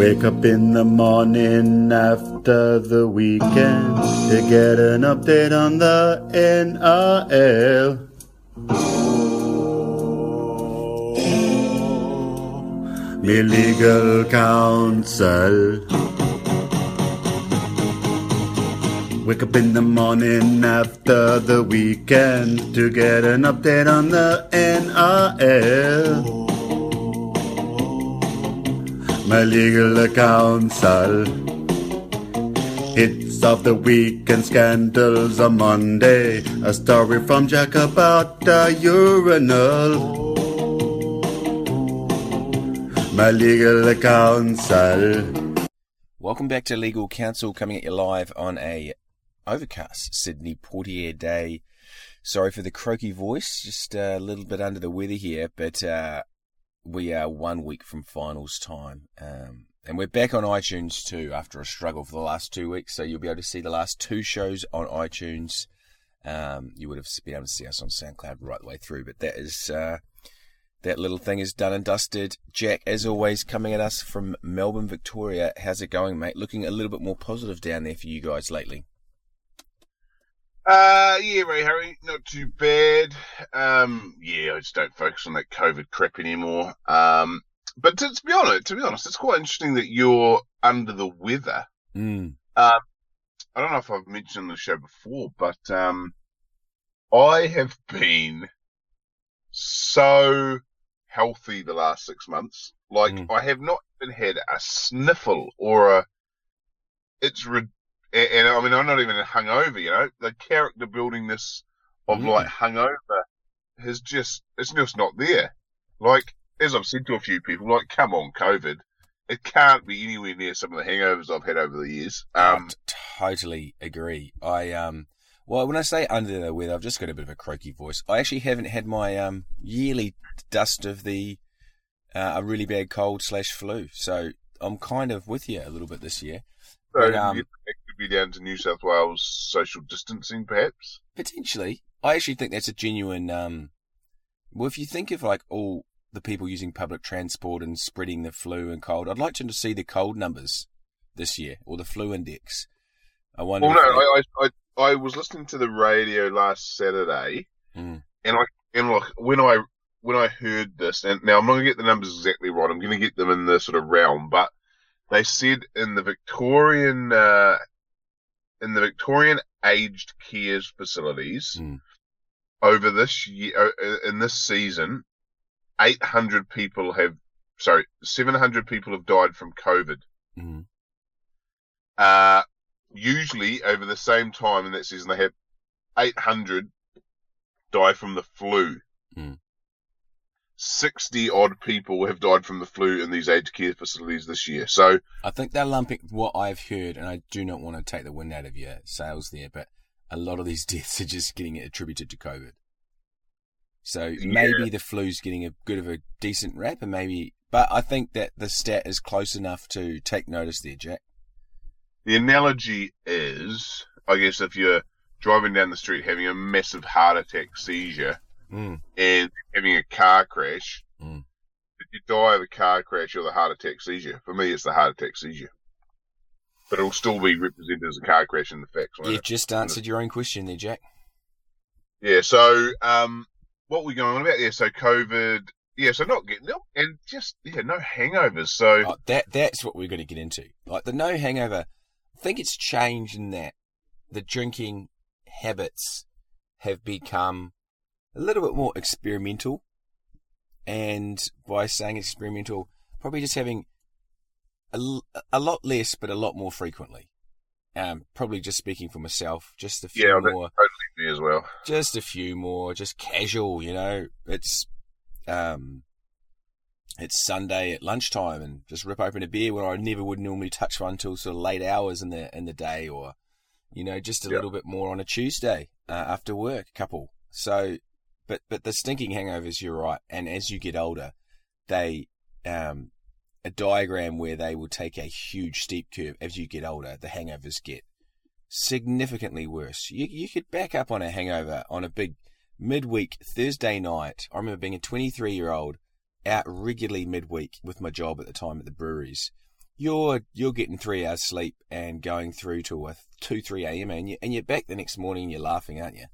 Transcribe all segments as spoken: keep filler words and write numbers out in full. Wake up in the morning after the weekend to get an update on the N R L. Me legal counsel. Wake up in the morning after the weekend to get an update on the N R L. My legal counsel. Hits of the weekend scandals on Monday. A story from Jack about a urinal. My legal counsel. Welcome back to Legal Counsel, coming at you live on a overcast Sydney Portier day. Sorry for the croaky voice, just a little bit under the weather here, but uh, we are one week from finals time. Um, and we're back on iTunes too after a struggle for the last two weeks, so you'll be able to see the last two shows on iTunes. Um, you would have been able to see us on SoundCloud right the way through, but that is uh, that little thing is done and dusted. Jack, as always, coming at us from Melbourne, Victoria. How's it going, mate? Looking a little bit more positive down there for you guys lately. Uh, yeah, Ray Harry, not too bad. Um, yeah, I just don't focus on that COVID crap anymore. Um, but to, to be honest, to be honest, it's quite interesting that you're under the weather. Mm. Um, I don't know if I've mentioned on the show before, but um, I have been so healthy the last six months. Like, mm. I have not even had a sniffle or a. It's ridiculous. And, and I mean, I'm not even hungover, you know. The character buildingness of mm. like hungover has just—it's just not there. Like, as I've said to a few people, like, come on, COVID, it can't be anywhere near some of the hangovers I've had over the years. Um, I totally agree. I um, well, when I say under the weather, I've just got a bit of a croaky voice. I actually haven't had my um yearly dust of the uh, a really bad cold slash flu, so I'm kind of with you a little bit this year. So but, um, it could be down to New South Wales social distancing, perhaps? Potentially. I actually think that's a genuine... Um, well, if you think of like all the people using public transport and spreading the flu and cold, I'd like to see the cold numbers this year, or the flu index. I wonder. Well, no, I, I, I I was listening to the radio last Saturday, mm. and I and like when I when I heard this, and now I'm not going to get the numbers exactly right. I'm going to get them in the sort of realm, but they said in the Victorian uh, in the Victorian aged care facilities mm. over this year, in this season, eight hundred people have sorry seven hundred people have died from COVID. Mm. Uh, usually over the same time in that season, they have eight hundred die from the flu. Mm. sixty-odd people have died from the flu in these aged care facilities this year. So I think they're lumping what I've heard, and I do not want to take the wind out of your sails there, but a lot of these deaths are just getting attributed to COVID. So yeah. Maybe the flu's getting a good of a decent rap, and maybe, but I think that the stat is close enough to take notice there, Jack. The analogy is, I guess, if you're driving down the street having a massive heart attack seizure, Mm. and having a car crash, mm. if you die of a car crash or the heart attack seizure, for me it's the heart attack seizure, but it'll still be represented as a car crash in the facts. You've just answered your own question there, Jack. Yeah, so um, what are we going on about? Yeah, so COVID, yeah, so not getting ill, and just, yeah, no hangovers. So oh, that that's what we're going to get into. Like the no hangover, I think it's changed in that the drinking habits have become a little bit more experimental, and by saying experimental, probably just having a, a lot less, but a lot more frequently. Um, probably just speaking for myself, just a few yeah, more. Yeah, totally me as well. Just a few more, just casual, you know. It's um, it's Sunday at lunchtime, and just rip open a beer where I never would normally touch one until sort of late hours in the in the day, or you know, just a yeah. little bit more on a Tuesday uh, after work, a couple. So. But but the stinking hangovers, you're right. And as you get older, they um, a diagram where they will take a huge steep curve. As you get older, the hangovers get significantly worse. You you could back up on a hangover on a big midweek Thursday night. I remember being a twenty-three-year-old out regularly midweek with my job at the time at the breweries. you're you're getting three hours sleep and going through to a two, three a.m. and you and you're back the next morning and you're laughing, aren't you?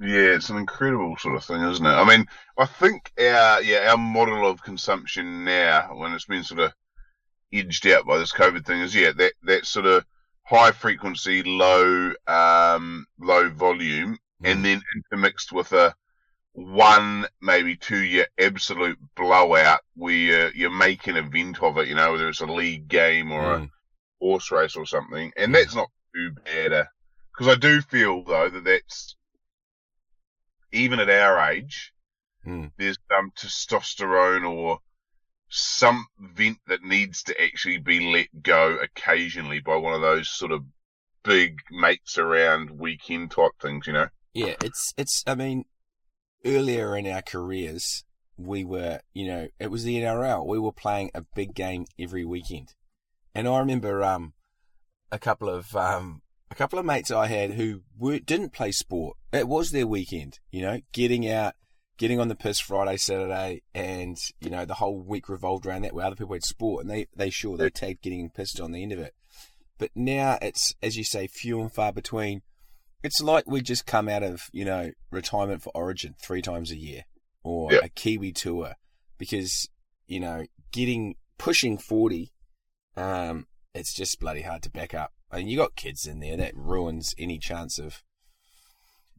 Yeah, it's an incredible sort of thing, isn't it? I mean, I think our yeah our model of consumption now, when it's been sort of edged out by this COVID thing, is yeah that that sort of high frequency, low um, low volume, mm. and then intermixed with a one, maybe two year absolute blowout where you're, you're making an event of it, you know, whether it's a league game or mm. a horse race or something. And that's not too bad. Because I do feel, though, that that's, even at our age, mm. there's um, testosterone or some vent that needs to actually be let go occasionally by one of those sort of big mates around weekend type things, you know? Yeah, it's, it's, I mean, earlier in our careers, we were, you know, it was the N R L. We were playing a big game every weekend, and I remember um, a couple of um, a couple of mates I had who were, didn't play sport. It was their weekend, you know, getting out, getting on the piss Friday, Saturday, and you know the whole week revolved around that. Where other people had sport, and they they sure they tagged getting pissed on the end of it. But now it's, as you say, few and far between. It's like we just come out of, you know, retirement for Origin three times a year or yep. a Kiwi tour, because, you know, getting, pushing forty, um, it's just bloody hard to back up. I mean, you got kids in there, that ruins any chance of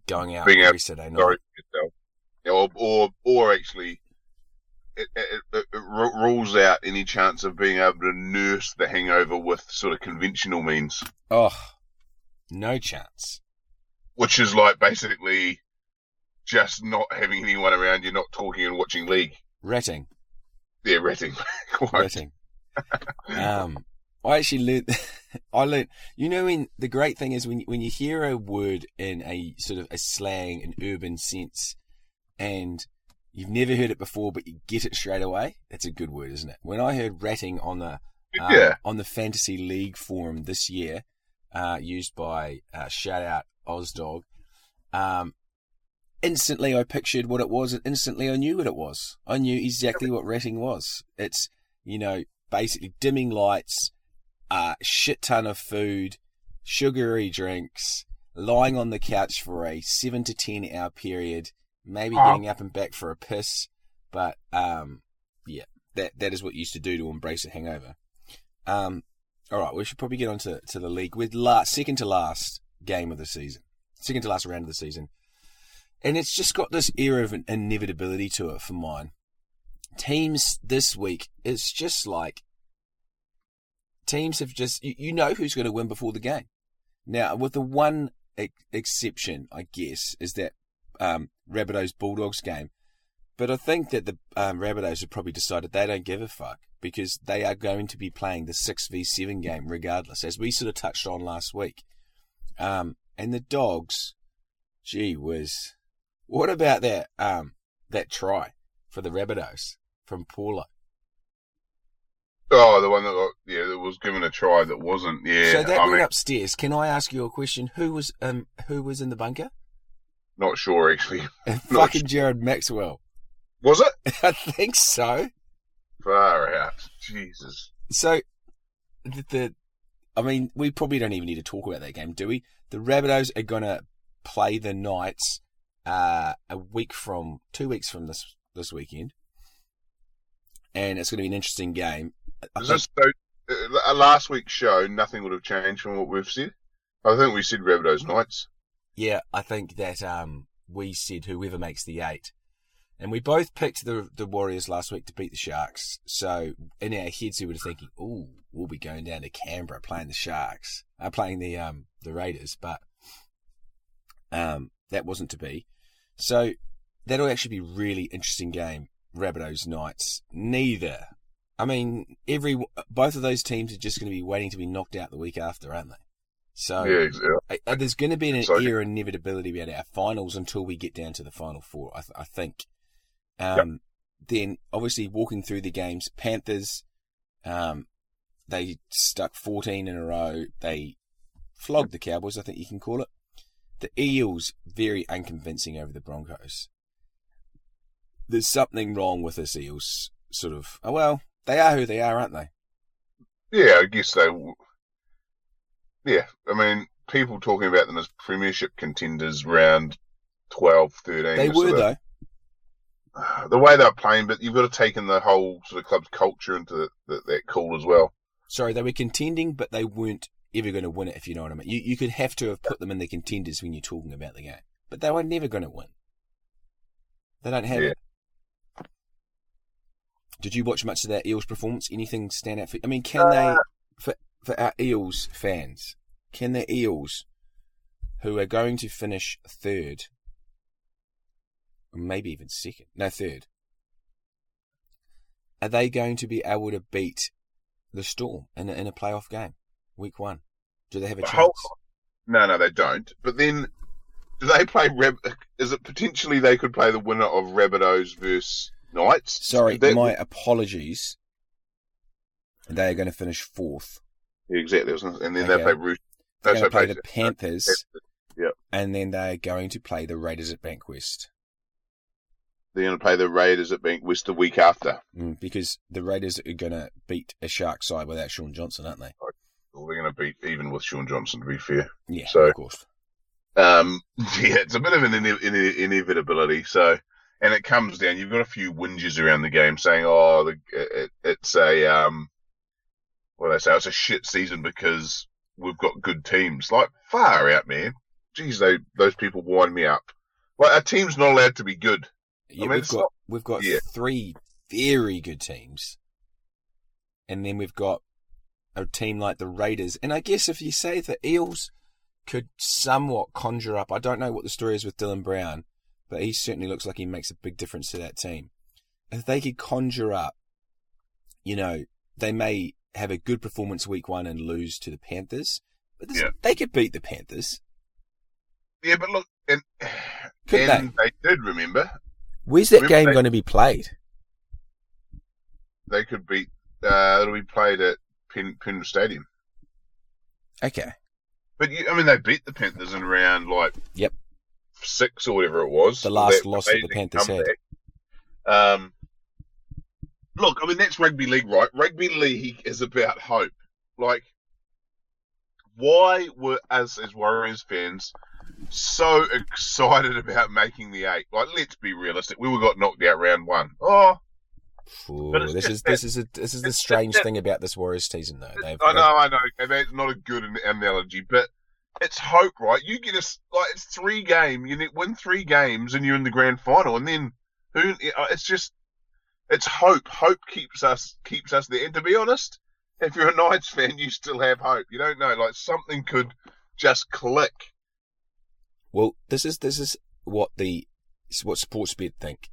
going out Being every out, Saturday night. Sorry, or, or, or actually... It, it, it rules out any chance of being able to nurse the hangover with sort of conventional means. Oh, no chance. Which is like basically just not having anyone around you, not talking and watching league. Ratting. Yeah, ratting. ratting. um, I actually learned, I learned, you know, when the great thing is when, when you hear a word in a sort of a slang, an urban sense, and you've never heard it before, but you get it straight away, that's a good word, isn't it? When I heard ratting on the, um, yeah. on the Fantasy League forum this year, uh, used by uh, shout out, Ozdog, um, instantly I pictured what it was, and instantly I knew what it was. I knew exactly what ratting was. It's, you know, basically dimming lights, a uh, shit ton of food, sugary drinks, lying on the couch for a seven to ten hour period, maybe oh. getting up and back for a piss. But um, yeah, that that is what you used to do to embrace a hangover. Um, all right, we should probably get on to, to the league. We're last, second to last. game of the season, second to last round of the season, and it's just got this air of inevitability to it for mine. Teams this week, it's just like teams have just, you know who's going to win before the game. Now, with the one ex- exception, I guess, is that um, Rabbitohs Bulldogs game, but I think that the um, Rabbitohs have probably decided they don't give a fuck, because they are going to be playing the six v seven game regardless, as we sort of touched on last week. Um, and the Dogs, gee whiz, what about that um, that try for the Rabbitohs from Paulo? Oh, the one that got, yeah, that was given a try that wasn't, yeah. So that I went mean, upstairs. Can I ask you a question? Who was um who was in the bunker? Not sure, actually. Not fucking sure. Jared Maxwell. Was it? I think so. Far out, Jesus. So the. the I mean, we probably don't even need to talk about that game, do we? The Rabbitohs are going to play the Knights uh, a week from, two weeks from this this weekend. And it's going to be an interesting game. Is this, so, uh, last week's show, nothing would have changed from what we've said? I think we said Rabbitohs Knights. Yeah, I think that um, we said whoever makes the eight. And we both picked the the Warriors last week to beat the Sharks. So in our heads, we were thinking, ooh, we'll be going down to Canberra playing the Sharks, uh, playing the um the Raiders. But um that wasn't to be. So that'll actually be a really interesting game, Rabbitohs Knights. Neither. I mean, every both of those teams are just going to be waiting to be knocked out the week after, aren't they? So yeah, exactly. uh, there's going to be an Sorry. Era of inevitability about our finals until we get down to the Final Four, I, th- I think. Um, yep. Then, obviously, walking through the games, Panthers, um, they stuck fourteen in a row. They flogged the Cowboys, I think you can call it. The Eels, very unconvincing over the Broncos. There's something wrong with this Eels sort of... Oh, well, they are who they are, aren't they? Yeah, I guess they... Yeah, I mean, people talking about them as premiership contenders round twelve, thirteen. They were, though. The way they're playing, but you've got to take in the whole sort of club's culture into the, the, that call as well. Sorry, they were contending, but they weren't ever going to win it, if you know what I mean. You you could have to have put them in the contenders when you're talking about the game, but they were never going to win. They don't have yeah. it. Did you watch much of that Eels performance? Anything stand out for you? I mean, can uh, they, for, for our Eels fans, can the Eels, who are going to finish third, maybe even second, no, third, are they going to be able to beat the Storm in a, in a playoff game, week one? Do they have a chance? No, no, they don't. But then, do they play, is it potentially they could play the winner of Rabbitohs versus Knights? Sorry, that... my apologies. They are going to finish fourth. Yeah, exactly. And then okay. they play Roosters. They're going to play, play the Panthers. Yep. And then they're going to play the Raiders at Bank West. They're going to play the Raiders at Bank West the week after. Mm, because the Raiders are going to beat a Sharks side without Sean Johnson, aren't they? Well, they're going to beat even with Sean Johnson, to be fair. Yeah, so, of course. Um, yeah, it's a bit of an ine- ine- inevitability. So, and it comes down, you've got a few whinges around the game saying, oh, the, it, it's a, um, what do they say, it's a shit season because we've got good teams. Like, far out, man. Jeez, they, those people wind me up. Like, our team's not allowed to be good. Yeah, I mean, we've, got, not, we've got yeah. three very good teams, and then we've got a team like the Raiders. And I guess if you say the Eels could somewhat conjure up, I don't know what the story is with Dylan Brown, but he certainly looks like he makes a big difference to that team. If they could conjure up, you know, they may have a good performance week one and lose to the Panthers, but this, yeah. they could beat the Panthers. Yeah, but look, and, could and they? they did, remember... Where's that Remember game they, going to be played? They could be... Uh, it'll be played at Penn, Penn Stadium. Okay. But, you, I mean, they beat the Panthers in round, like... Yep. Six or whatever it was. The last that loss that the Panthers had. Um, look, I mean, that's rugby league, right? Rugby league is about hope. Like, why were us as Warriors fans... so excited about making the eight? Like, let's be realistic. We were got knocked out round one. Oh, Ooh, but this is that, this is a, this is the strange that, thing about this Warriors season, though. They've, I know, I know. And that's not a good analogy, but it's hope, right? You get us like it's three game. You win three games, and you're in the grand final. And then who? It's just it's hope. Hope keeps us keeps us there. And to be honest, if you're a Knights fan, you still have hope. You don't know, like something could just click. Well, this is this is what the what Sportsbet think.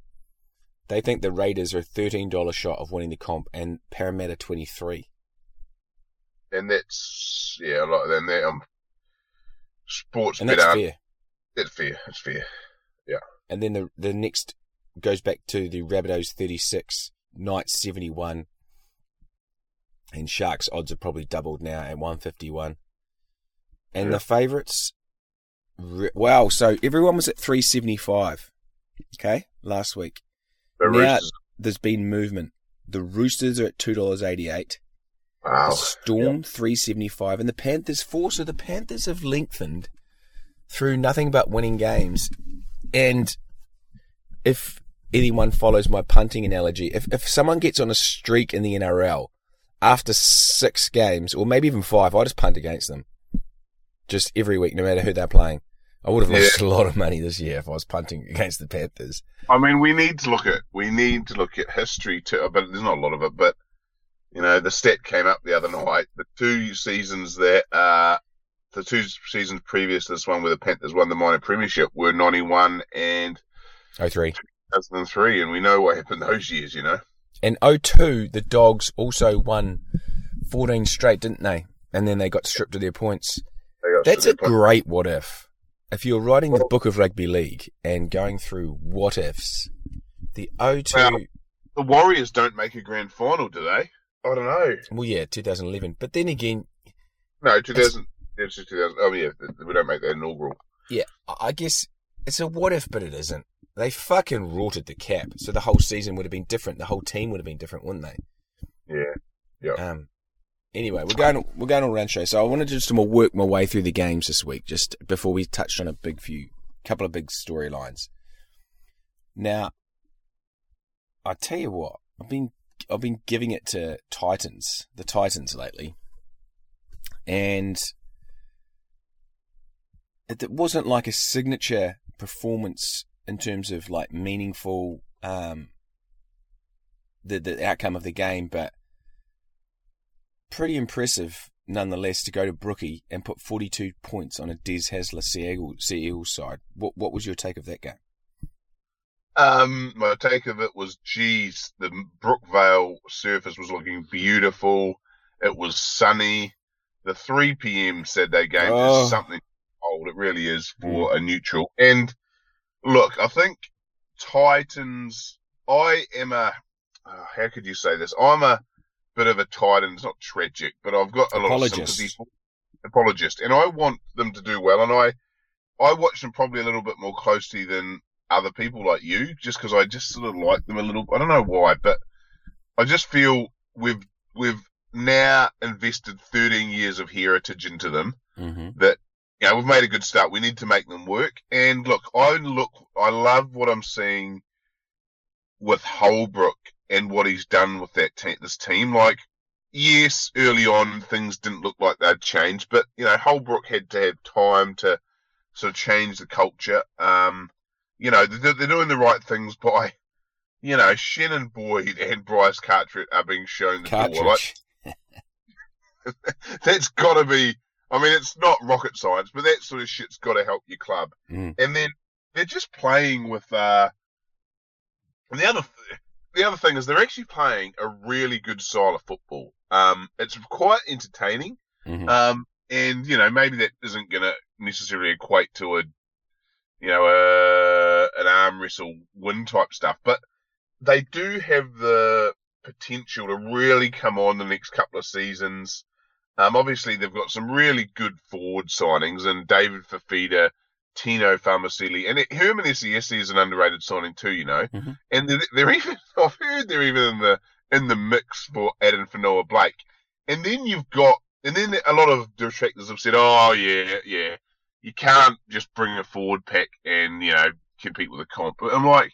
They think the Raiders are a thirteen dollar shot of winning the comp, and Parramatta twenty three. And that's yeah, like then that um, Sportsbet. And that's aren't, fair. That's fair. That's fair. Yeah. And then the the next goes back to the Rabbitohs thirty six, Knights seventy one, and Sharks odds are probably doubled now at one fifty one, and yeah. the favourites. Wow, so everyone was at three seventy-five, okay, last week. The now Roosters. There's been movement. The Roosters are at two dollars eighty-eight. Wow. The Storm, yep. three seventy-five, and the Panthers, four. So the Panthers have lengthened through nothing but winning games. And if anyone follows my punting analogy, if, if someone gets on a streak in the N R L after six games, or maybe even five, I just punt against them just every week, no matter who they're playing. I would have lost yeah. a lot of money this year if I was punting against the Panthers. I mean, we need to look at we need to look at history too, but there's not a lot of it. But you know, the stat came up the other night: the two seasons that uh, the two seasons previous to this one, where the Panthers won the minor premiership, were ninety-one and oh three, two thousand three, and we know what happened those years, you know. And oh two, the Dogs also won fourteen straight, didn't they? And then they got stripped of their points. That's a great what if. If you're writing the book of rugby league and going through what ifs, the oh two. Well, the Warriors don't make a grand final, do they? I don't know. Well, yeah, two thousand eleven. But then again. No, two thousand. It's, it's two thousand. Oh, yeah. We don't make that inaugural. Yeah. I guess it's a what if, but it isn't. They fucking rorted the cap. So the whole season would have been different. The whole team would have been different, wouldn't they? Yeah. Yeah. Um, Anyway, we're going we're going all around show. So I wanted to just work my way through the games this week, just before we touched on a big few, couple of big storylines. Now, I tell you what, I've been I've been giving it to Titans, the Titans lately, and it, it wasn't like a signature performance in terms of like meaningful um, the the outcome of the game, but pretty impressive, nonetheless, to go to Brookie and put forty-two points on a Des Hasler Sea Eagles side. What what was your take of that game? Um, my take of it was, geez, the Brookvale surface was looking beautiful. It was sunny. The three p.m. Saturday game oh. is something old. It really is for mm. a neutral. And look, I think Titans, I am a, oh, how could you say this? I'm a, bit of a Titan. It's not tragic, but I've got a lot of sympathy for apologist, and I want them to do well. And I, I watch them probably a little bit more closely than other people like you, just because I just sort of like them a little. I don't know why, but I just feel we've we've now invested thirteen years of heritage into them. Mm-hmm. That you know, we've made a good start. We need to make them work. And look, I look, I love what I'm seeing with Holbrook and what he's done with that te- this team. Like, yes, early on things didn't look like they'd change, but, you know, Holbrook had to have time to sort of change the culture. Um, you know, they're, they're doing the right things by, you know, Shannon Boyd and Bryce Cartwright are being shown the Cartridge. door. Like, that's got to be, I mean, it's not rocket science, but that sort of shit's got to help your club. Mm. And then they're just playing with, uh, and the other th- The other thing is they're actually playing a really good style of football. Um, it's quite entertaining. Mm-hmm. Um, and, you know, maybe that isn't going to necessarily equate to a, you know, a, an arm wrestle win type stuff. But they do have the potential to really come on the next couple of seasons. Um, obviously, they've got some really good forward signings and David Fafita, Tino Farmasili, and Herman S E S is an underrated signing too, you know. Mm-hmm. And they're, they're even, I've heard they're even in the in the mix for Addin Fonua-Blake. And then you'detractors got, and then a lot of detractors have said, oh yeah, yeah, you can't just bring a forward pack and, you know, compete with a comp. But I'm like,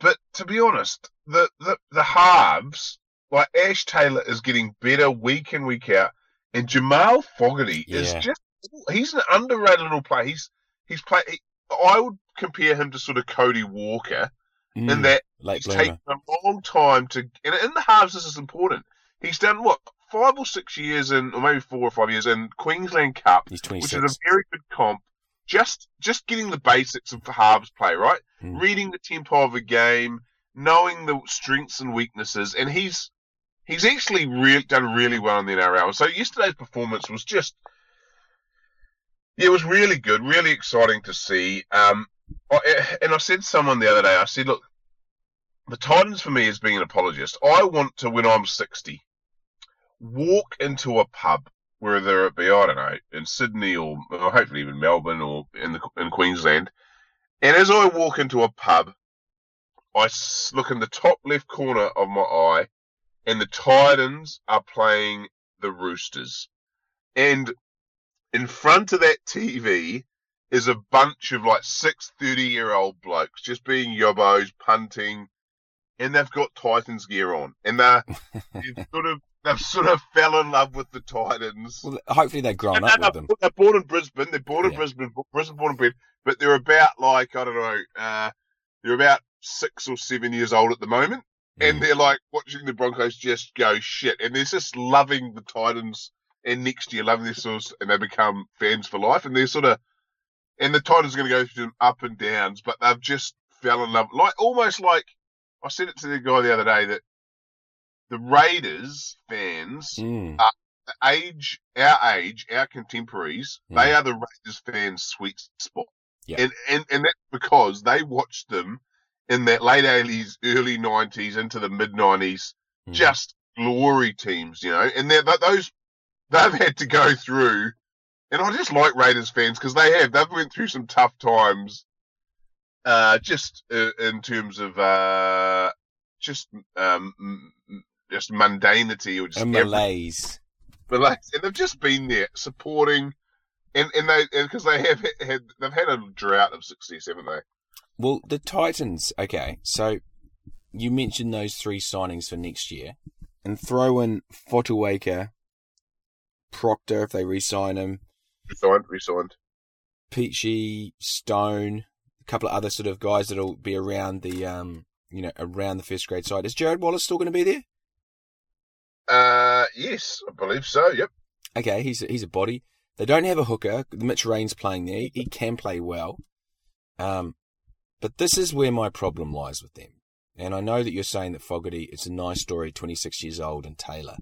but to be honest, the the, the halves, like Ash Taylor is getting better week in, week out, and Jamal Fogarty yeah. is just, he's an underrated little player. He's He's play. He, I would compare him to sort of Cody Walker mm, in that he's taken a long time to. And in the halves, this is important. He's done what five or six years in, or maybe four or five years in Queensland Cup, which is a very good comp. Just just getting the basics of the halves play right, mm. reading the tempo of a game, knowing the strengths and weaknesses, and he's he's actually re- done really well in the N R L. So yesterday's performance was just. Yeah, it was really good, really exciting to see. Um, I, and I said to someone the other day, I said, look, the Titans for me is being an apologist. I want to, when I'm sixty, walk into a pub, whether it be, I don't know, in Sydney or, or hopefully even Melbourne or in, the, in Queensland. And as I walk into a pub, I look in the top left corner of my eye and the Titans are playing the Roosters. And in front of that T V is a bunch of like six thirty-year-old blokes just being yobbos, punting, and they've got Titans gear on, and they're they've sort of they've sort of fell in love with the Titans. Well, hopefully they've grown and up they're, with them. They're born in Brisbane. They're born in yeah. Brisbane. Brisbane born and bred, but they're about like I don't know. Uh, they're about six or seven years old at the moment, mm. and they're like watching the Broncos just go shit, and they're just loving the Titans. And next year, loving this sort of, and they become fans for life. And they're sort of, and the Titans are going to go through them up and downs, but they've just fell in love. Like, almost like, I said it to the guy the other day that the Raiders fans mm. are the age, our age, our contemporaries, mm. they are the Raiders fans' sweet spot. Yeah. And, and, and that's because they watched them in that late eighties, early nineties, into the mid nineties, mm. just glory teams, you know, and they're, those, they've had to go through, and I just like Raiders fans because they have. They've went through some tough times, uh, just uh, in terms of uh, just um, just mundanity or just a malaise. But like, and they've just been there supporting, and and they because they have had they've had a drought of success, haven't they? Well, the Titans. Okay, so you mentioned those three signings for next year, and throw in Fotuaker, Proctor if they re-sign him, re-signed, re-signed, Peachy, Stone, a couple of other sort of guys that'll be around the um, you know, around the first grade side. Is Jared Wallace still going to be there? Uh, yes, I believe so, yep. Okay, he's a, he's a body. They don't have a hooker. Mitch Rain's playing there. He, he can play well. Um, but this is where my problem lies with them. And I know that you're saying that Fogarty, it's a nice story, twenty-six years old, and Taylor.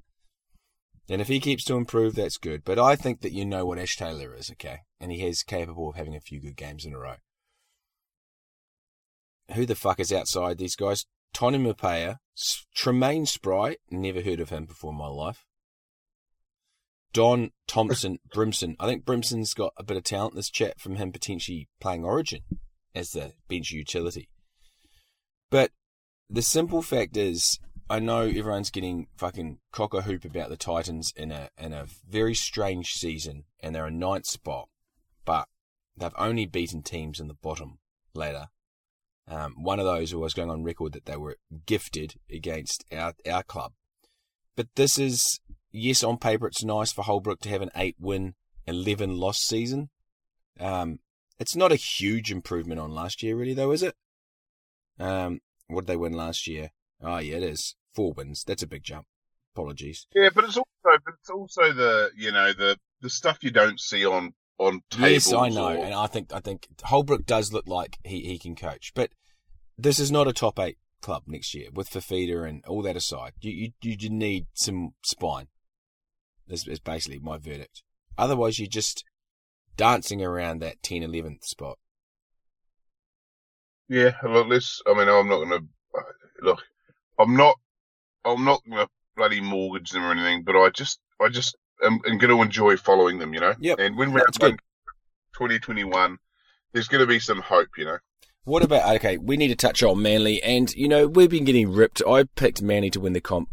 And if he keeps to improve, that's good. But I think that you know what Ash Taylor is, okay? And he is capable of having a few good games in a row. Who the fuck is outside these guys? Tony Mapea, Tremaine Spry, never heard of him before in my life. Don Thompson, Brimson. I think Brimson's got a bit of talent. This chat from him potentially playing Origin as the bench utility. But the simple fact is, I know everyone's getting fucking cock a hoop about the Titans in a in a very strange season, and they're a ninth spot, but they've only beaten teams in the bottom ladder. Um, one of those was going on record that they were gifted against our, our club. But this is, yes, on paper it's nice for Holbrook to have an eight win, eleven loss season. Um, it's not a huge improvement on last year really though, is it? Um, what did they win last year? Oh yeah, it is. Four wins. That's a big jump. Apologies. Yeah, but it's also but it's also the, you know, the, the stuff you don't see on on tables. Yes, I know, or... and I think I think Holbrook does look like he, he can coach, but this is not a top eight club next year. With Fafita and all that aside, you you you need some spine. This is basically my verdict. Otherwise, you're just dancing around that ten, eleventh spot. Yeah, look, let's. I mean, I'm not going to look. I'm not. I'm not going to bloody mortgage them or anything. But I just. I just. And, and going to enjoy following them, you know? Yep. And when we're done twenty twenty-one, there's going to be some hope, you know? What about, okay, we need to touch on Manly, and, you know, we've been getting ripped. I picked Manly to win the comp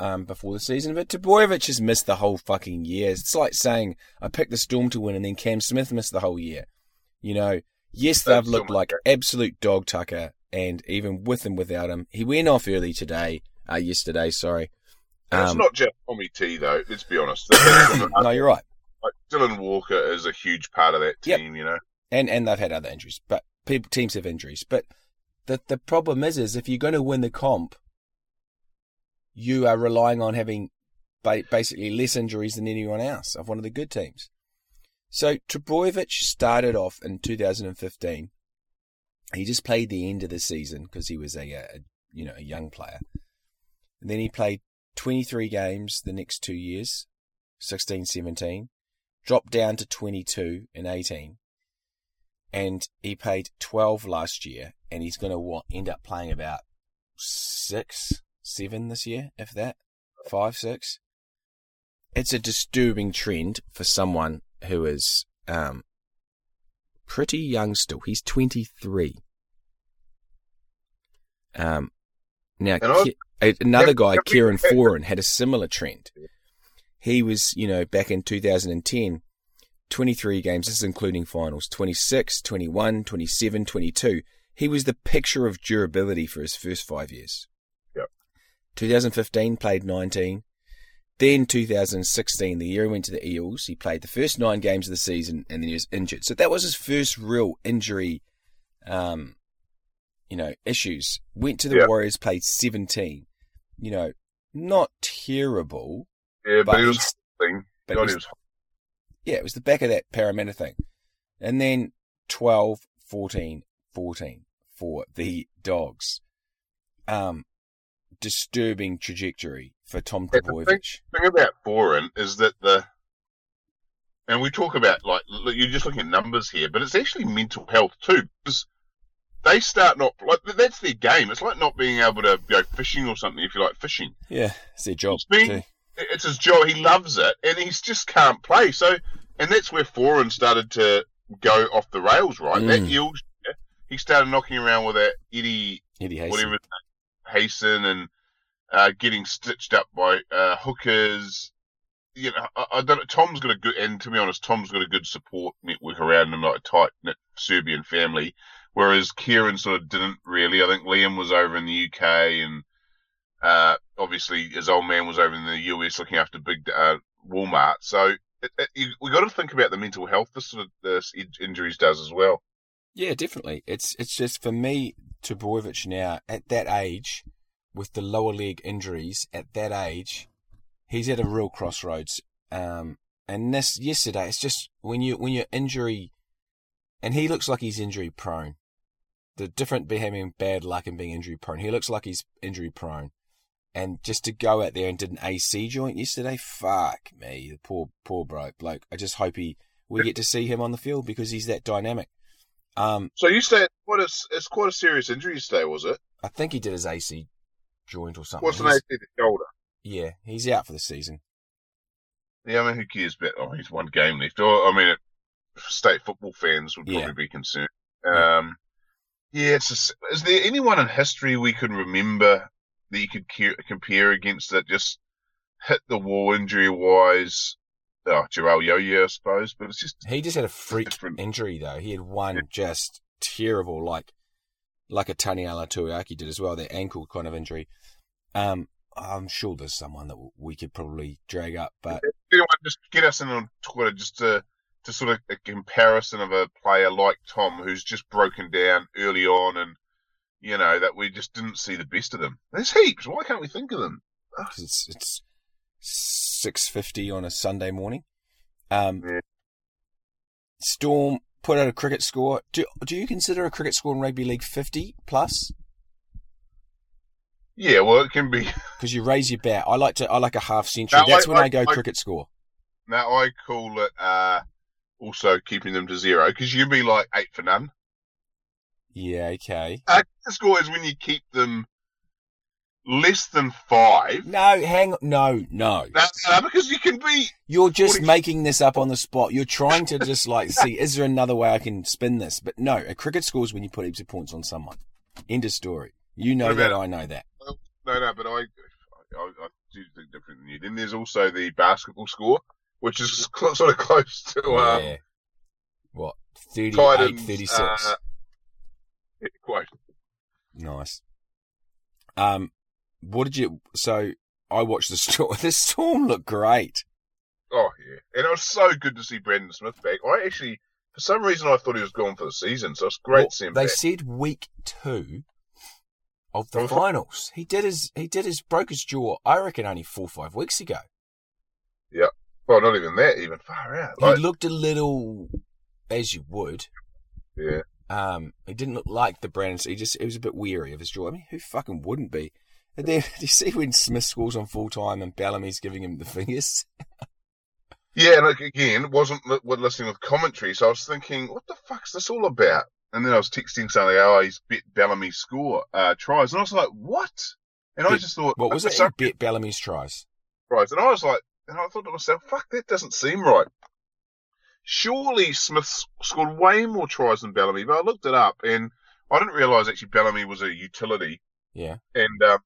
um, before the season, but Taborovich has missed the whole fucking year. It's like saying, I picked the Storm to win, and then Cam Smith missed the whole year. You know, yes, they've That's looked like game. Absolute dog tucker, and even with and without him, he went off early today, uh, yesterday, sorry. Um, it's not just Tommy T, though, let's be honest. No, you're right. Like, Dylan Walker is a huge part of that team, yep. You know. And and they've had other injuries, but people, teams have injuries. But the the problem is, is if you're going to win the comp, you are relying on having ba- basically less injuries than anyone else of one of the good teams. So Taborovich started off in two thousand fifteen. He just played the end of the season because he was a, a you know a young player. And then he played twenty-three games the next two years, sixteen seventeen, dropped down to twenty-two in eighteen, and he played twelve last year, and he's going to end up playing about six, seven this year, if that, five, six. It's a disturbing trend for someone who is um, pretty young still. He's twenty-three. Um, now... Hello? Another guy, Kieran Foran, had a similar trend. He was, you know, back in two thousand ten, twenty-three games, this is including finals, twenty-six, twenty-one, twenty-seven, twenty-two. He was the picture of durability for his first five years. Yep. twenty fifteen, played nineteen. Then two thousand sixteen, the year he went to the Eels, he played the first nine games of the season and then he was injured. So that was his first real injury um, you know, issues. Went to the yep. Warriors, played seventeen. You know, not terrible. Yeah, but, but it was thing. But it was, was yeah, it was the back of that Parramatta thing. And then twelve, fourteen, fourteen for the Dogs. Um, disturbing trajectory for Tom yeah, Taborovich. The thing, thing about Foran is that the... And we talk about, like, you're just looking at numbers here, but it's actually mental health too, because they start not like that's their game. It's like not being able to go fishing or something. If you like fishing, yeah, it's their job. It's, being, it's his job. He loves it, and he just can't play. So, and that's where Foran started to go off the rails. Right, mm. that Eels, he started knocking around with that Eddie, Eddie Hayson. whatever Hayson, and uh, getting stitched up by uh, hookers. you know, I, I don't. Tom's got a good, and to be honest, Tom's got a good support network around him, like a tight knit Serbian family. Whereas Kieran sort of didn't really. I think Liam was over in the U K, and uh, obviously his old man was over in the U S looking after big uh, Walmart. So it, it, you, we got to think about the mental health this sort of this injuries does as well. Yeah, definitely. It's it's just for me, Taborovich now at that age, with the lower leg injuries at that age, he's at a real crossroads. Um, and this yesterday, it's just when you when you're injury, and he looks like he's injury prone. The difference between having bad luck and being injury prone, he looks like he's injury prone. And just to go out there and did an A C joint yesterday, fuck me, the poor poor bloke. I just hope he we get to see him on the field because he's that dynamic. Um, so you say quite a, it's quite a serious injury today, was it? I think he did his A C joint or something. What's an he's, A C shoulder? Yeah, he's out for the season. Yeah, I mean, who cares about? Oh, he's one game left. Or, I mean, it, state football fans would probably yeah. be concerned. Um, yeah, it's a, is there anyone in history we can remember that you could care, compare against that just hit the wall injury wise? Oh, Joel Yo-Yo, I suppose, but it's just he just had a freak different... injury though. He had one yeah. just terrible, like like a Tani Alatuaki did as well, their ankle kind of injury. Um, I'm sure there's someone that we could probably drag up, but if anyone just get us in on Twitter just to to sort of a comparison of a player like Tom who's just broken down early on, and you know that we just didn't see the best of them. There's heaps. Why can't we think of them? Oh. It's it's. six fifty on a Sunday morning. Um, yeah. Storm put out a cricket score. Do do you consider a cricket score in rugby league fifty plus? Yeah, well, it can be because you raise your bat. I like to. I like a half century. No, That's I, when I, I go I, cricket score. Now I call it uh, also keeping them to zero because you'd be like eight for none. Yeah. Okay. Uh, cricket score is when you keep them. Less than five. No, hang on. No, no. No, no, because you can be... You're just forty making this up on the spot. You're trying to just, like, see, is there another way I can spin this? But no, a cricket score is when you put heaps of points on someone. End of story. You know that, it? I know that. No, no, but I, I, I do think different than you. Then there's also the basketball score, which is cl- sort of close to... Um, yeah. What? thirty-eight, Titans, thirty-six. Uh, yeah, quite. Nice. Um... What did you? So I watched the storm. The storm looked great. Oh yeah, and it was so good to see Brandon Smith back. I actually, for some reason, I thought he was gone for the season. So it's great well, to see him. They back. said week two of the finals. He did his. He did his. Broke his jaw. I reckon only four or five weeks ago. Yeah. Well, not even that. Even far out. Like, he looked a little, as you would. Yeah. Um. He didn't look like the Brandon. He just. He was a bit weary of his jaw. I mean, who fucking wouldn't be? And then, do you see when Smith scores on full time and Bellamy's giving him the fingers? Yeah, and again, wasn't listening with commentary, so I was thinking, what the fuck's this all about? And then I was texting something, oh, he's bet Bellamy's score uh, tries. And I was like, what? And bet, I just thought... What was it? So, bet Bellamy's tries. Tries. And I was like, and I thought to myself, fuck, that doesn't seem right. Surely Smith scored way more tries than Bellamy, but I looked it up and I didn't realise actually Bellamy was a utility. Yeah. And... Um,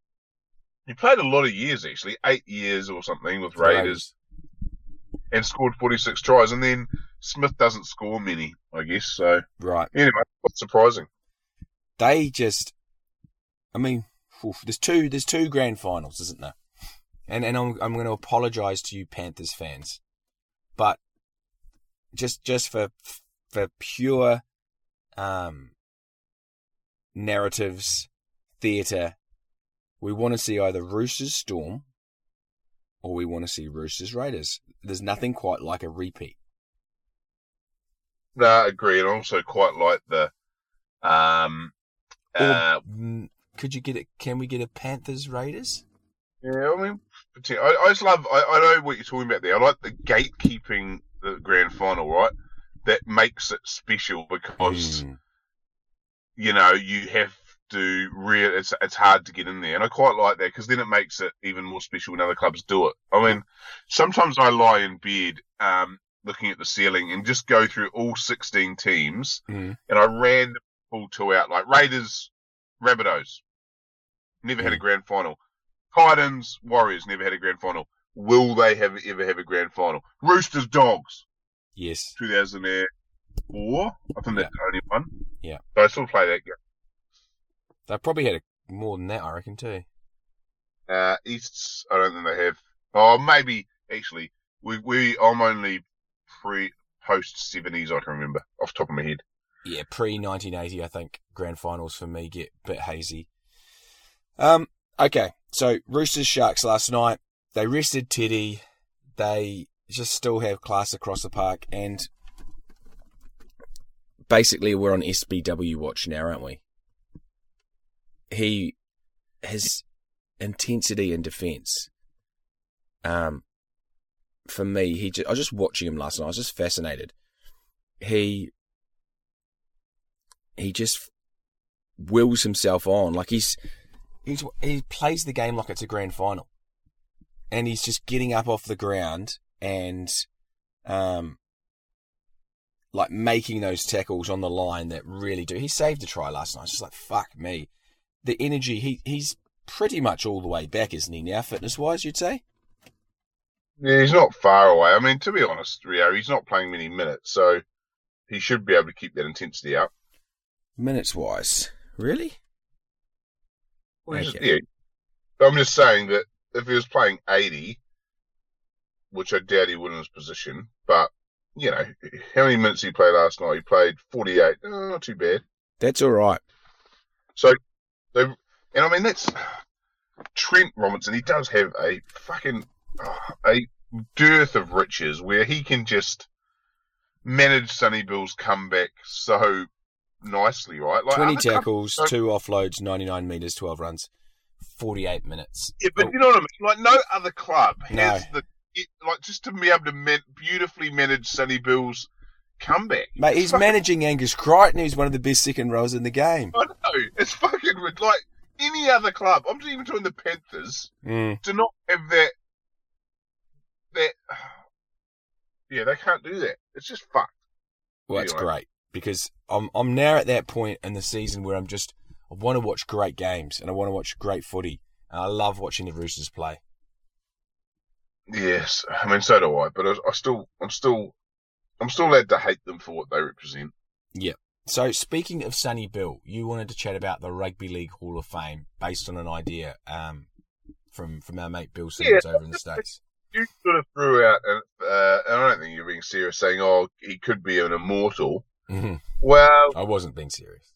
He played a lot of years, actually, eight years or something with Raiders, and scored forty-six tries. And then Smith doesn't score many, I guess. So right, anyway, quite surprising. They just, I mean, oof, there's two, there's two grand finals, isn't there? And and I'm I'm going to apologise to you Panthers fans, but just just for for pure um, narratives, theatre. We want to see either Roosters Storm or we want to see Roosters Raiders. There's nothing quite like a repeat. No, I agree. And also quite like the... Um, or, uh, could you get it? Can we get a Panthers Raiders? Yeah, I mean, I, I just love... I, I know what you're talking about there. I like the gatekeeping the grand final, right? That makes it special because, mm. you know, you have... do real it's it's hard to get in there, and I quite like that because then it makes it even more special when other clubs do it. I mean, sometimes I lie in bed um looking at the ceiling and just go through all sixteen teams, mm. and I ran the full two out, like Raiders, Rabbitohs never mm. had a grand final, Titans, Warriors never had a grand final, will they have ever have a grand final? Roosters, Dogs. Yes. two thousand four I think that's the only one. Yeah. But I still play that game. They probably had a, more than that, I reckon, too. Uh, Easts, I don't think they have. Oh, maybe, actually. We, we I'm only pre, post-seventies, I can remember, off the top of my head. Yeah, pre-nineteen eighty, I think, grand finals for me get a bit hazy. Um, okay, so Roosters, Sharks last night. They rested Teddy. They just still have class across the park. And basically, we're on S B W watch now, aren't we? He, his intensity in defence, um, for me, he just, I was just watching him last night. I was just fascinated. He... He just wills himself on. Like he's, he's, he plays the game like it's a grand final. And he's just getting up off the ground and, um, like making those tackles on the line that really do. He saved a try last night. It's just like, fuck me. The energy, he, he's pretty much all the way back, isn't he now, fitness wise, you'd say? Yeah, he's not far away. I mean, to be honest, Rio, he's not playing many minutes, so he should be able to keep that intensity up. Minutes-wise, really? Well, okay. just, yeah. I'm just saying that if he was playing eighty, which I doubt he would in his position, but, you know, how many minutes did he play last night? He played forty-eight. Oh, not too bad. That's all right. So, so and I mean, that's... Trent Robinson, he does have a fucking... Oh, a dearth of riches where he can just manage Sonny Bill's comeback so... nicely, right? Like twenty tackles, companies, two offloads, ninety-nine metres, twelve runs, forty-eight minutes. Yeah, but oh. you know what I mean? Like, no other club has no. the... It, like, just to be able to man- beautifully manage Sonny Bill's comeback. Mate, it's he's fucking... managing Angus Crichton, who's one of the best second rows in the game. I know. It's fucking... Like, any other club, I'm just even talking the Panthers, mm. do not have that... That... Yeah, they can't do that. It's just fucked. Well, anyway. That's great. Because I'm I'm now at that point in the season where I'm just, I want to watch great games and I want to watch great footy. And I love watching the Roosters play. Yes, I mean, so do I. But I, I still, I'm still, I'm still led to hate them for what they represent. Yeah. So speaking of Sonny Bill, you wanted to chat about the Rugby League Hall of Fame based on an idea um, from, from our mate Bill Simmons yeah. over in the States. You sort of threw out, uh, and I don't think you're being serious, saying, oh, he could be an immortal. Mm-hmm. Well, I wasn't being serious.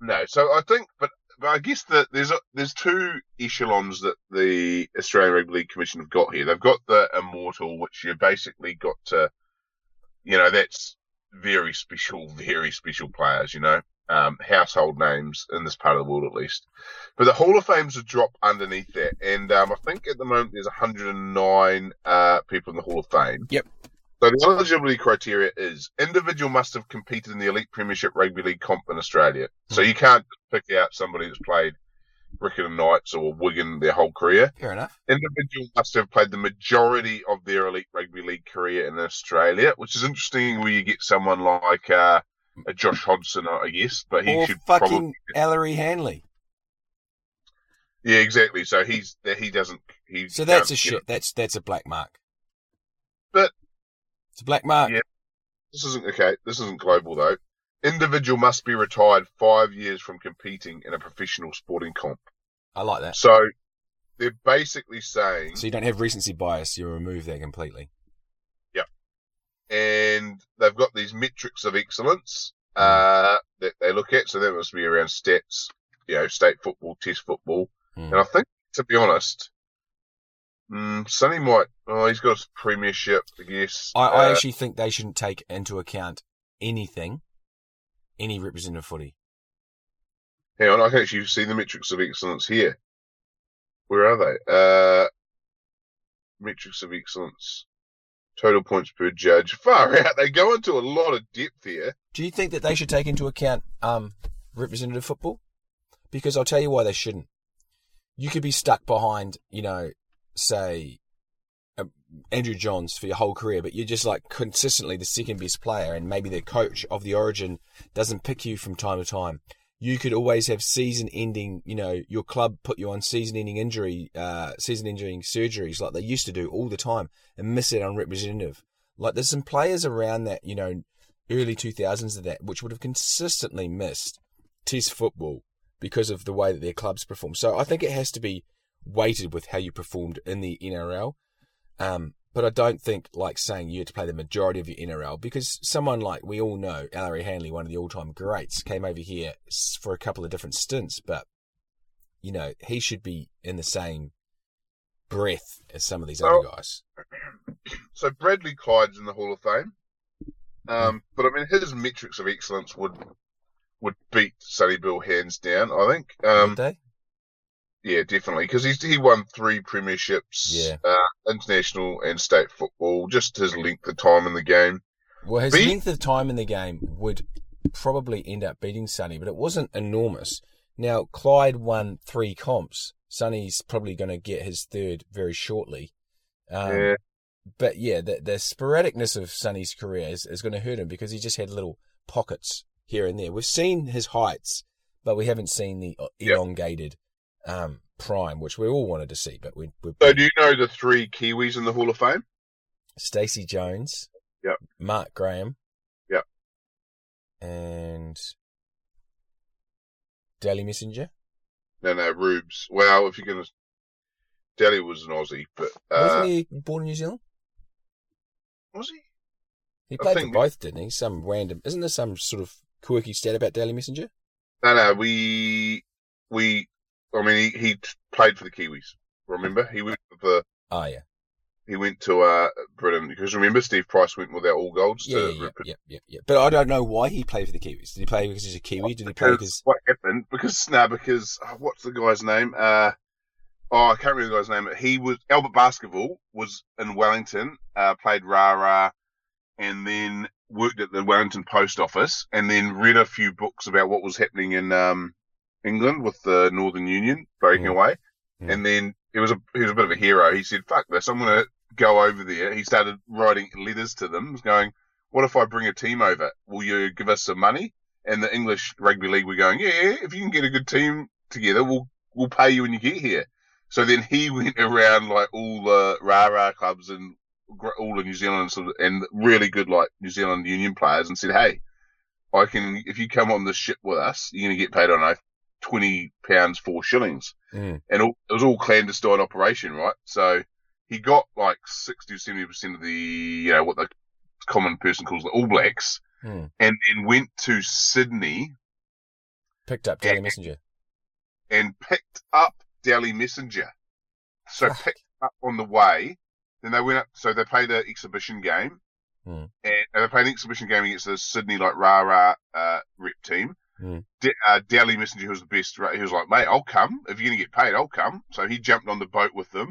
No, so I think, but, but I guess that there's a, there's two echelons that the Australian Rugby League Commission have got here. They've got the immortal, which you basically got to, you know, that's very special, very special players, you know, um, household names in this part of the world at least. But the Hall of Fame's a drop underneath that, and um, I think at the moment there's one hundred nine uh, people in the Hall of Fame. Yep. So the eligibility criteria is individual must have competed in the elite premiership rugby league comp in Australia. So you can't pick out somebody that's played Wickham Knights or Wigan their whole career. Fair enough. Individual must have played the majority of their elite rugby league career in Australia, which is interesting where you get someone like uh, a Josh Hodgson, I guess, but he or should fucking probably Ellery Hanley. Yeah, exactly. So he's he doesn't. He so that's a shit. It. That's that's a black mark. But. It's a black mark. Yeah. This isn't okay. This isn't global though. Individual must be retired five years from competing in a professional sporting comp. I like that. So they're basically saying. So you don't have recency bias. You remove that completely. Yeah. And they've got these metrics of excellence uh, that they look at. So that must be around stats, you know, state football, test football, mm. and I think to be honest. Mm, Sonny might... Oh, he's got his premiership, I guess. I, I uh, actually think they shouldn't take into account anything, any representative footy. Hang on, I can actually see the metrics of excellence here. Where are they? Uh, metrics of excellence. Total points per judge. Far out. They go into a lot of depth here. Do you think that they should take into account um, representative football? Because I'll tell you why they shouldn't. You could be stuck behind, you know... say uh, Andrew Johns for your whole career, but you're just like consistently the second best player and maybe the coach of the Origin doesn't pick you from time to time. you could always have season-ending, you know, your club put you on season-ending injury, uh, season-ending surgeries like they used to do all the time and miss it on representative. Like, there's some players around that, you know, early two thousands of that, which would have consistently missed Test football because of the way that their clubs perform. So I think it has to be weighted with how you performed in the N R L. Um, but I don't think, like, saying you had to play the majority of your N R L, because someone like, we all know, Larry Handley, one of the all-time greats, came over here for a couple of different stints, but, you know, he should be in the same breath as some of these well, other guys. So Bradley Clyde's in the Hall of Fame, um, but, I mean, his metrics of excellence would would beat Sonny Bill hands down, I think. Um, would they? Yeah, definitely, because he won three premierships, yeah. uh, international and state football, just his length of time in the game. Well, his Be- length of time in the game would probably end up beating Sonny, but it wasn't enormous. Now, Clyde won three comps. Sonny's probably going to get his third very shortly. Um, yeah. But, yeah, the, the sporadicness of Sonny's career is, is going to hurt him because he just had little pockets here and there. We've seen his heights, but we haven't seen the elongated... Yep. Um, prime, which we all wanted to see, but we. we so, do you know the three Kiwis in the Hall of Fame? Stacey Jones. Yep. Mark Graham. Yep. And Daly Messenger. No, no, Rubes. Well, if you're gonna, Daly was an Aussie, but uh... wasn't he born in New Zealand? Was he? He played for both, we... didn't he? Some random. Isn't there some sort of quirky stat about Daly Messenger? No, no, we we. I mean, he, he played for the Kiwis. Remember, he went for the. Oh yeah. He went to uh, Britain because remember Steve Price went with our all golds. Yeah, to yeah, yeah, yeah, yeah. But I don't know why he played for the Kiwis. Did he play because he's a Kiwi? Did he play because what happened? Because no, nah, because oh, what's the guy's name? Uh, oh, I can't remember the guy's name. But he was Albert Basketball was in Wellington, uh, played rah-rah, and then worked at the Wellington post office, and then read a few books about what was happening in. Um, England with the Northern Union breaking mm. away, mm. and then it was a he was a bit of a hero. He said, "Fuck this! I'm going to go over there." He started writing letters to them, going, "What if I bring a team over? Will you give us some money?" And the English rugby league were going, "Yeah, if you can get a good team together, we'll we'll pay you when you get here." So then he went around like all the rah rah clubs and all the New Zealand sort of, and really good like New Zealand Union players and said, "Hey, I can if you come on this ship with us, you're going to get paid on oath." twenty pounds, four shillings. Mm. And all, it was all clandestine operation, right? So he got like sixty or seventy percent of the, you know, what the common person calls the All Blacks, mm. and then went to Sydney. Picked up Daly and, Messenger. And picked up Daly Messenger. So Fuck. picked up on the way. Then they went up, so they played an exhibition game. Mm. And, and they played an exhibition game against the Sydney, like, rah-rah uh, rep team. Mm. D- uh, Daly Messenger was the best. Right? He was like, mate, I'll come. If you're going to get paid, I'll come. So he jumped on the boat with them.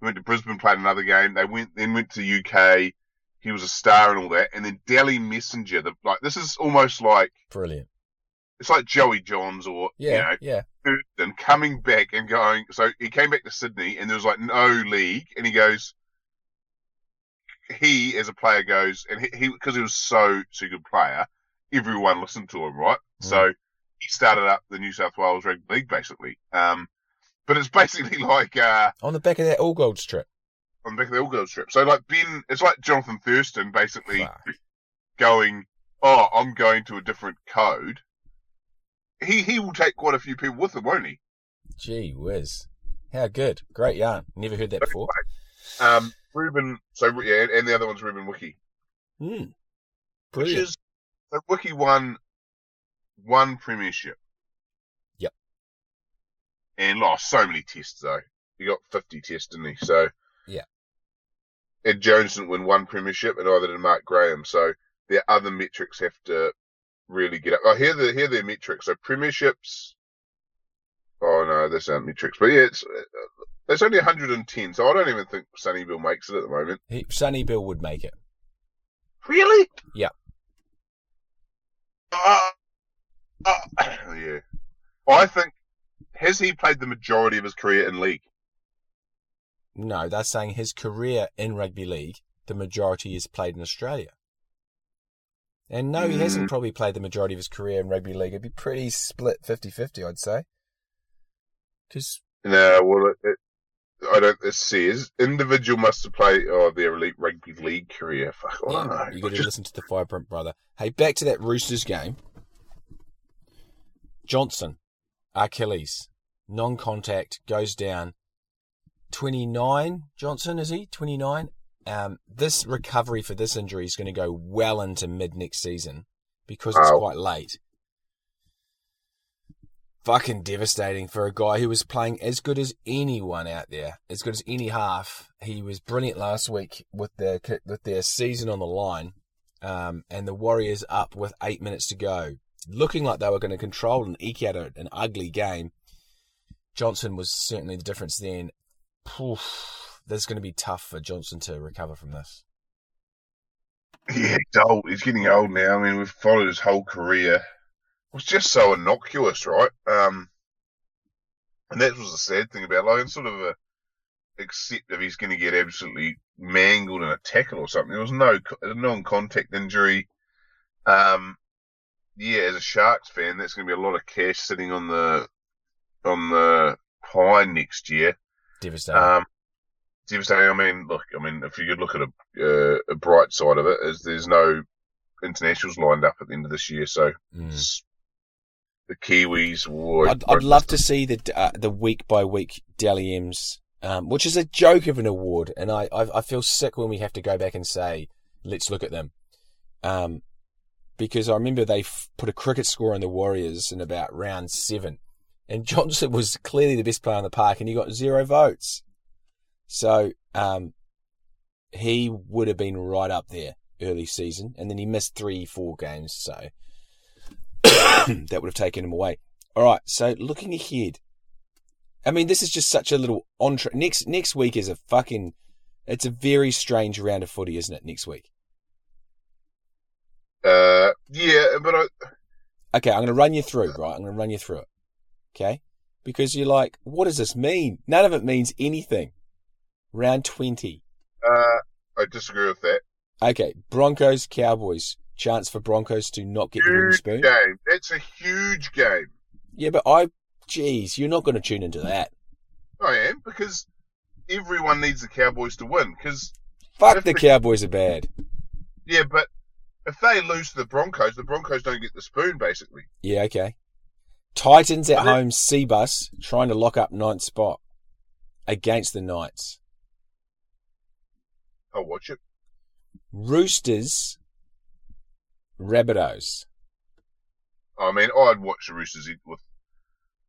He went to Brisbane, played another game. They went, then went to U K. He was a star and all that. And then Daly Messenger, the, like, this is almost like. Brilliant. It's like Joey Johns or, yeah, you know, yeah. and coming back and going. So he came back to Sydney and there was like no league. And he goes, he as a player goes, and he, because he, he was so, so good player, everyone listened to him, right? Mm. So he started up the New South Wales Rugby League, basically. Um, but it's basically like... Uh, on the back of that All Golds trip. On the back of the All Golds trip. So, like, Ben... It's like Jonathan Thurston basically Fuck. going, oh, I'm going to a different code. He he will take quite a few people with him, won't he? Gee whiz. How good. Great yarn. Never heard that That's before. Right. Um, Ruben... So, yeah, and the other one's Ruben Wiki. Mm. Brilliant. Which is... So Wiki won one premiership. Yep. And lost so many tests, though. He got fifty tests, didn't he? So, yeah. And Jones didn't win one premiership, and either did Mark Graham. So their other metrics have to really get up. Oh, here are, the, here are their metrics. So premierships. Oh, no, that's not metrics. But, yeah, it's, it's only one hundred ten. So I don't even think Sonny Bill makes it at the moment. He, Sonny Bill would make it. Really? Yeah. Uh, uh, yeah, I think has he played the majority of his career in league? No, they're saying his career in rugby league, the majority is played in Australia. And no, he mm. hasn't probably played the majority of his career in rugby league. It'd be pretty split fifty-fifty, I'd say. Cause... No, well, it, I don't. It says individual must play oh, their elite rugby league career. Fuck, I yeah, don't know. You got to just... listen to the fire print, brother. Hey, back to that Roosters game. Johnson, Achilles, non-contact, goes down. twenty-nine, Johnson, is he? twenty-nine. Um, this recovery for this injury is going to go well into mid-next season because it's oh. quite late. Fucking devastating for a guy who was playing as good as anyone out there, as good as any half. He was brilliant last week with their, with their season on the line, um, and the Warriors up with eight minutes to go. Looking like they were going to control and eke out an ugly game. Johnson was certainly the difference then. Poof. That's going to be tough for Johnson to recover from this. Yeah, he's old. He's getting old now. I mean, we've followed his whole career. It was just so innocuous, right? Um, and that was the sad thing about it. Like, it's sort of a, except if he's going to get absolutely mangled in a tackle or something. There was no non-contact injury. Um, yeah, as a Sharks fan, that's going to be a lot of cash sitting on the on the pie next year. Devastating. Um, Devastating. I mean, look. I mean, if you could look at a, uh, a bright side of it, is there's no internationals lined up at the end of this year, so mm. the Kiwis. Will I'd, I'd love to see the uh, the week by week Dally M's, um, which is a joke of an award, and I, I I feel sick when we have to go back and say let's look at them, um, because I remember they f- put a cricket score on the Warriors in about round seven, and Johnson was clearly the best player on the park, and he got zero votes. So um, he would have been right up there early season, and then he missed three, four games, so that would have taken him away. All right, so looking ahead, I mean, this is just such a little entree. Next next week is a fucking, it's a very strange round of footy, isn't it, next week? Uh, yeah, but I... Okay, I'm going to run you through, right? I'm going to run you through it, okay? Because you're like, what does this mean? None of it means anything. Round twenty. Uh, I disagree with that. Okay, Broncos, Cowboys. Chance for Broncos to not get huge the wooden spoon. Game. That's a huge game. Yeah, but I... Jeez, you're not going to tune into that. I am, because everyone needs the Cowboys to win, because... Fuck, the they, Cowboys are bad. Yeah, but if they lose to the Broncos, the Broncos don't get the spoon, basically. Yeah, okay. Titans at home, Seabus, trying to lock up ninth spot against the Knights. I'll watch it. Roosters, Rabbitohs. I mean, I'd watch the Roosters with.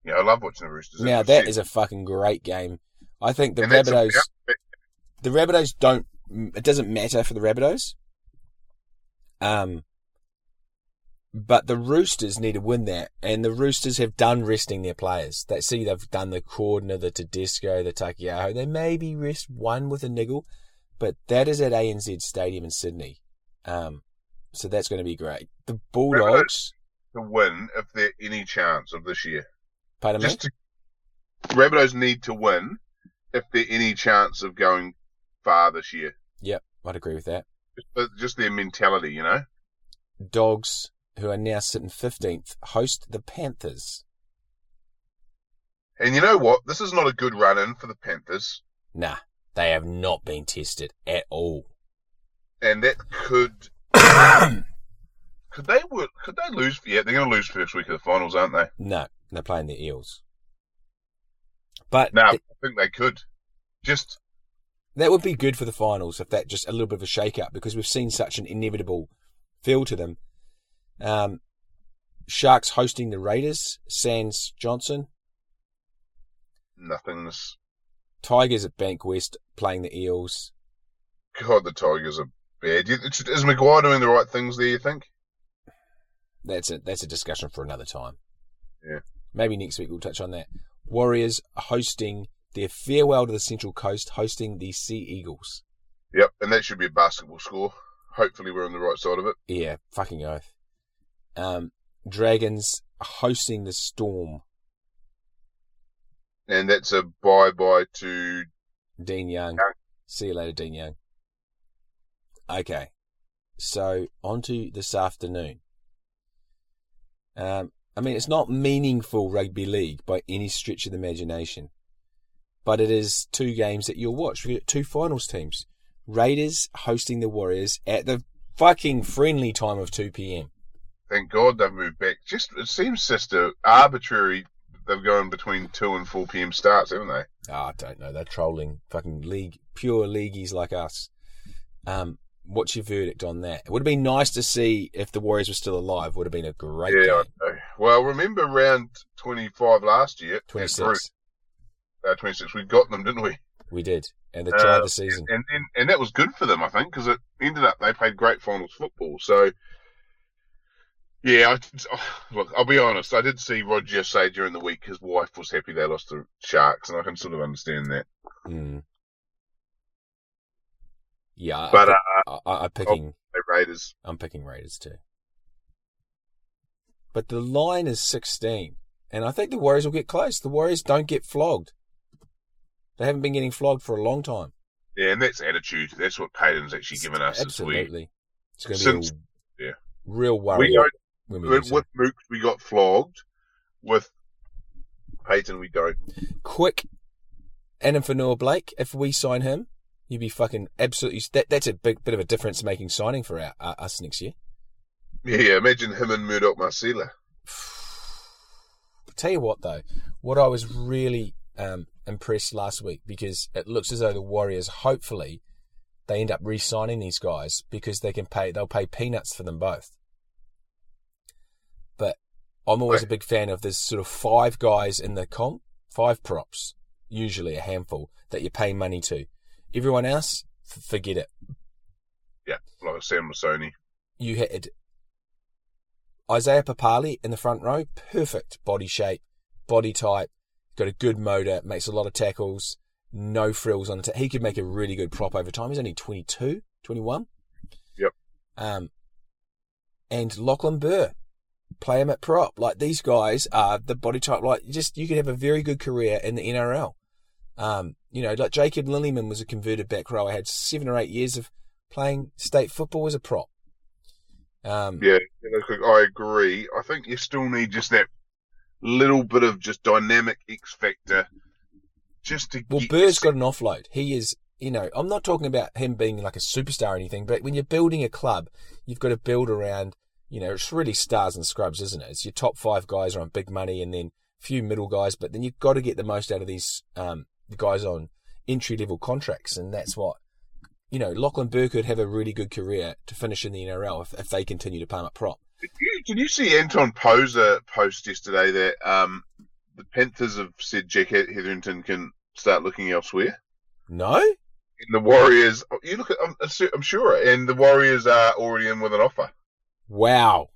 Yeah, I love watching the Roosters. Now that is a fucking great game. I think the Rabbitohs. The Rabbitohs don't. It doesn't matter for the Rabbitohs. Um. But the Roosters need to win that, and the Roosters have done resting their players. They see they've done the Cordner, the Tedesco, the Takiaho. They maybe rest one with a niggle. But that is at A N Z Stadium in Sydney. Um, so that's going to be great. The Bulldogs... Rabbitohs to win if there's any chance of this year. Pardon me? To, Rabbitohs need to win if there's any chance of going far this year. Yep, I'd agree with that. Just, just their mentality, you know? Dogs, who are now sitting fifteenth, host the Panthers. And you know what? This is not a good run-in for the Panthers. Nah. They have not been tested at all, and that could could they could they lose? Yeah, they're going to lose first week of the finals, aren't they? No, they're playing the Eels. But no, nah, I think they could. Just that would be good for the finals if that just a little bit of a shake up, because we've seen such an inevitable feel to them. Um, Sharks hosting the Raiders. Sans Johnson. Nothing's. Tigers at Bank West playing the Eels. God, the Tigers are bad. Is Maguire doing the right things there, you think? That's a, that's a discussion for another time. Yeah. Maybe next week we'll touch on that. Warriors hosting their farewell to the Central Coast, hosting the Sea Eagles. Yep, and that should be a basketball score. Hopefully we're on the right side of it. Yeah, fucking oath. Um, Dragons hosting the Storm. And that's a bye-bye to... Dean Young. Young. See you later, Dean Young. Okay. So on to this afternoon. Um, I mean, it's not meaningful rugby league by any stretch of the imagination, but it is two games that you'll watch. We've got two finals teams. Raiders hosting the Warriors at the fucking friendly time of two p.m. Thank God they've moved back. Just it seems just a arbitrary. They've gone between two and four p.m. starts, haven't they? Oh, I don't know. They're trolling fucking league, pure leagueies like us. Um, what's your verdict on that? It would have been nice to see if the Warriors were still alive. It would have been a great yeah, game. I know. Well, remember round twenty-five last year? twenty-six. Uh, twenty-six. We got them, didn't we? We did. And they tried uh, the season. And, and and that was good for them, I think, because it ended up they played great finals football. So... Yeah, I, look, I'll be honest. I did see Roger say during the week his wife was happy they lost to Sharks, and I can sort of understand that. Mm. Yeah, but I, uh, I, I'm picking Raiders. I'm picking Raiders too. But the line is sixteen, and I think the Warriors will get close. The Warriors don't get flogged. They haven't been getting flogged for a long time. Yeah, and that's attitude. That's what Payton's actually given us. Absolutely, it's going to be Since, a, yeah. real worry. When we with with Mooks, we got flogged. With Payton, we don't. Quick, Addin Fonua-Blake, if we sign him, you'd be fucking absolutely... That, that's a big bit of a difference-making signing for our, uh, us next year. Yeah, yeah, imagine him and Murdoch-Marcella. I'll tell you what, though. What I was really um, impressed last week, because it looks as though the Warriors, hopefully, they end up re-signing these guys because they can pay. they'll pay peanuts for them both. But I'm always a big fan of this sort of five guys in the comp, five props, usually a handful, that you pay money to. Everyone else, f- forget it. Yeah, like Sam Masoni. You had Isaiah Papali in the front row, perfect body shape, body type, got a good motor, makes a lot of tackles, no frills on the tackle. He could make a really good prop over time. He's only twenty-two, twenty-one. Yep. Um, and Lachlan Burr. Play him at prop. Like, these guys are the body type. Like, just you could have a very good career in the N R L. Um, you know, like Jacob Lillyman was a converted back row. I had seven or eight years of playing state football as a prop. Um, yeah, I agree. I think you still need just that little bit of just dynamic X factor just to well, get... Well, Burr's got an offload. He is, you know, I'm not talking about him being like a superstar or anything, but when you're building a club, you've got to build around... You know, it's really stars and scrubs, isn't it? It's your top five guys are on big money and then a few middle guys, but then you've got to get the most out of these um, the guys on entry-level contracts, and that's what, you know, Lachlan Burr could have a really good career to finish in the N R L if, if they continue to palm up prop. Did you, did you see Anton Poser post yesterday that um, the Panthers have said Jack Hetherington can start looking elsewhere? No. And the Warriors, you look at, I'm, I'm sure, and the Warriors are already in with an offer. Wow.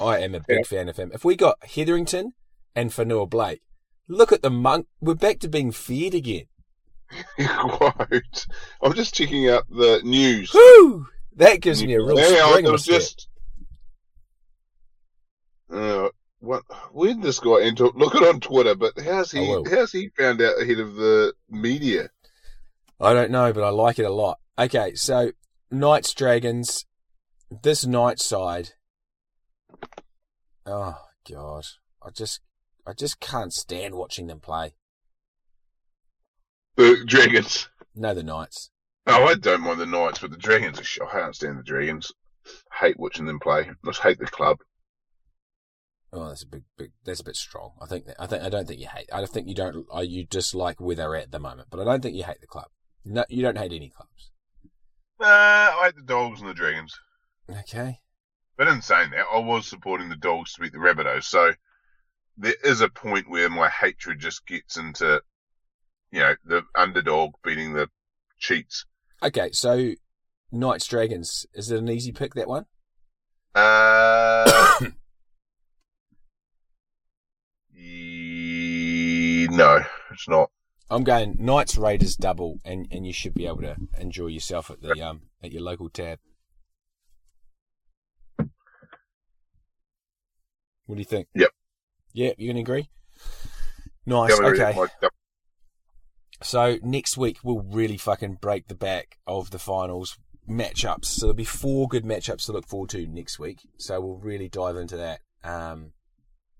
I am a big yeah. fan of him. If we got Hetherington and Fonua-Blake, look at the monk. We're back to being feared again. Quite. I'm just checking out the news. Woo! That gives me a real yeah, spring. It was just... Uh, what? Where did this guy enter? Look it on Twitter, but how's he, how's he found out ahead of the media? I don't know, but I like it a lot. Okay, so... Knights, Dragons, this Knights side. Oh God, I just, I just can't stand watching them play. The Dragons. No, the Knights. Oh, I don't mind the Knights, but the Dragons are shit. I can't stand the Dragons. I hate watching them play. I just hate the club. Oh, that's a big, big. That's a bit strong. I think. That, I think. I don't think you hate. I think you don't. You dislike where they're at the moment, but I don't think you hate the club. No, you don't hate any clubs. Uh, I hate the Dogs and the Dragons. Okay. But in saying that, I was supporting the Dogs to beat the Rabbitohs, so there is a point where my hatred just gets into, you know, the underdog beating the cheats. Okay, so Knights, Dragons, is it an easy pick, that one? Uh, e- no, it's not. I'm going Knights, Raiders, double, and, and you should be able to enjoy yourself at the um at your local tab. What do you think? Yep. Yeah, you can agree? Nice, yeah, okay. Like, yep. So next week we'll really fucking break the back of the finals, matchups. So there'll be four good matchups to look forward to next week. So we'll really dive into that. Um,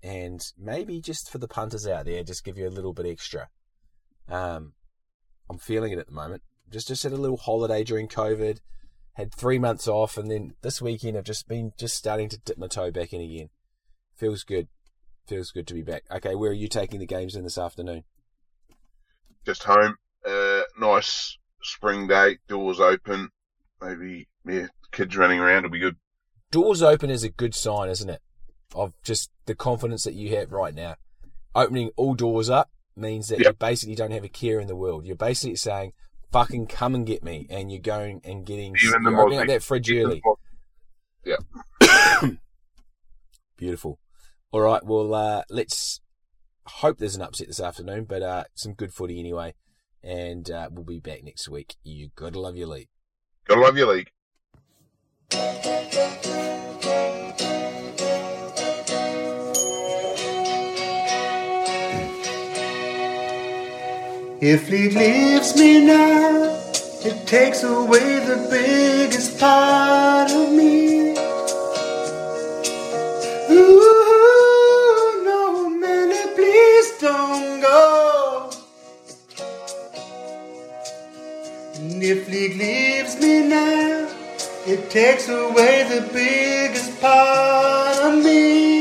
and maybe just for the punters out there, just give you a little bit extra. Um, I'm feeling it at the moment. Just just had a little holiday during COVID. Had three months off, and then this weekend I've just been just starting to dip my toe back in again. Feels good. Feels good to be back. Okay, where are you taking the games in this afternoon? Just home. Uh, nice spring day. Doors open. Maybe, yeah, kids running around will be good. Doors open is a good sign, isn't it? Of just the confidence that you have right now. Opening all doors up means that yep. you basically don't have a care in the world. You're basically saying, fucking come and get me, and you're going and getting Even the you're opening up that fridge Even early. Yeah. Beautiful. All right, well, uh, let's hope there's an upset this afternoon, but uh, some good footy anyway, and uh, we'll be back next week. You gotta love your league. Gotta love your league. If he leaves me now, it takes away the biggest part of me. Ooh, no, Manny, please don't go. And if he leaves me now, it takes away the biggest part of me.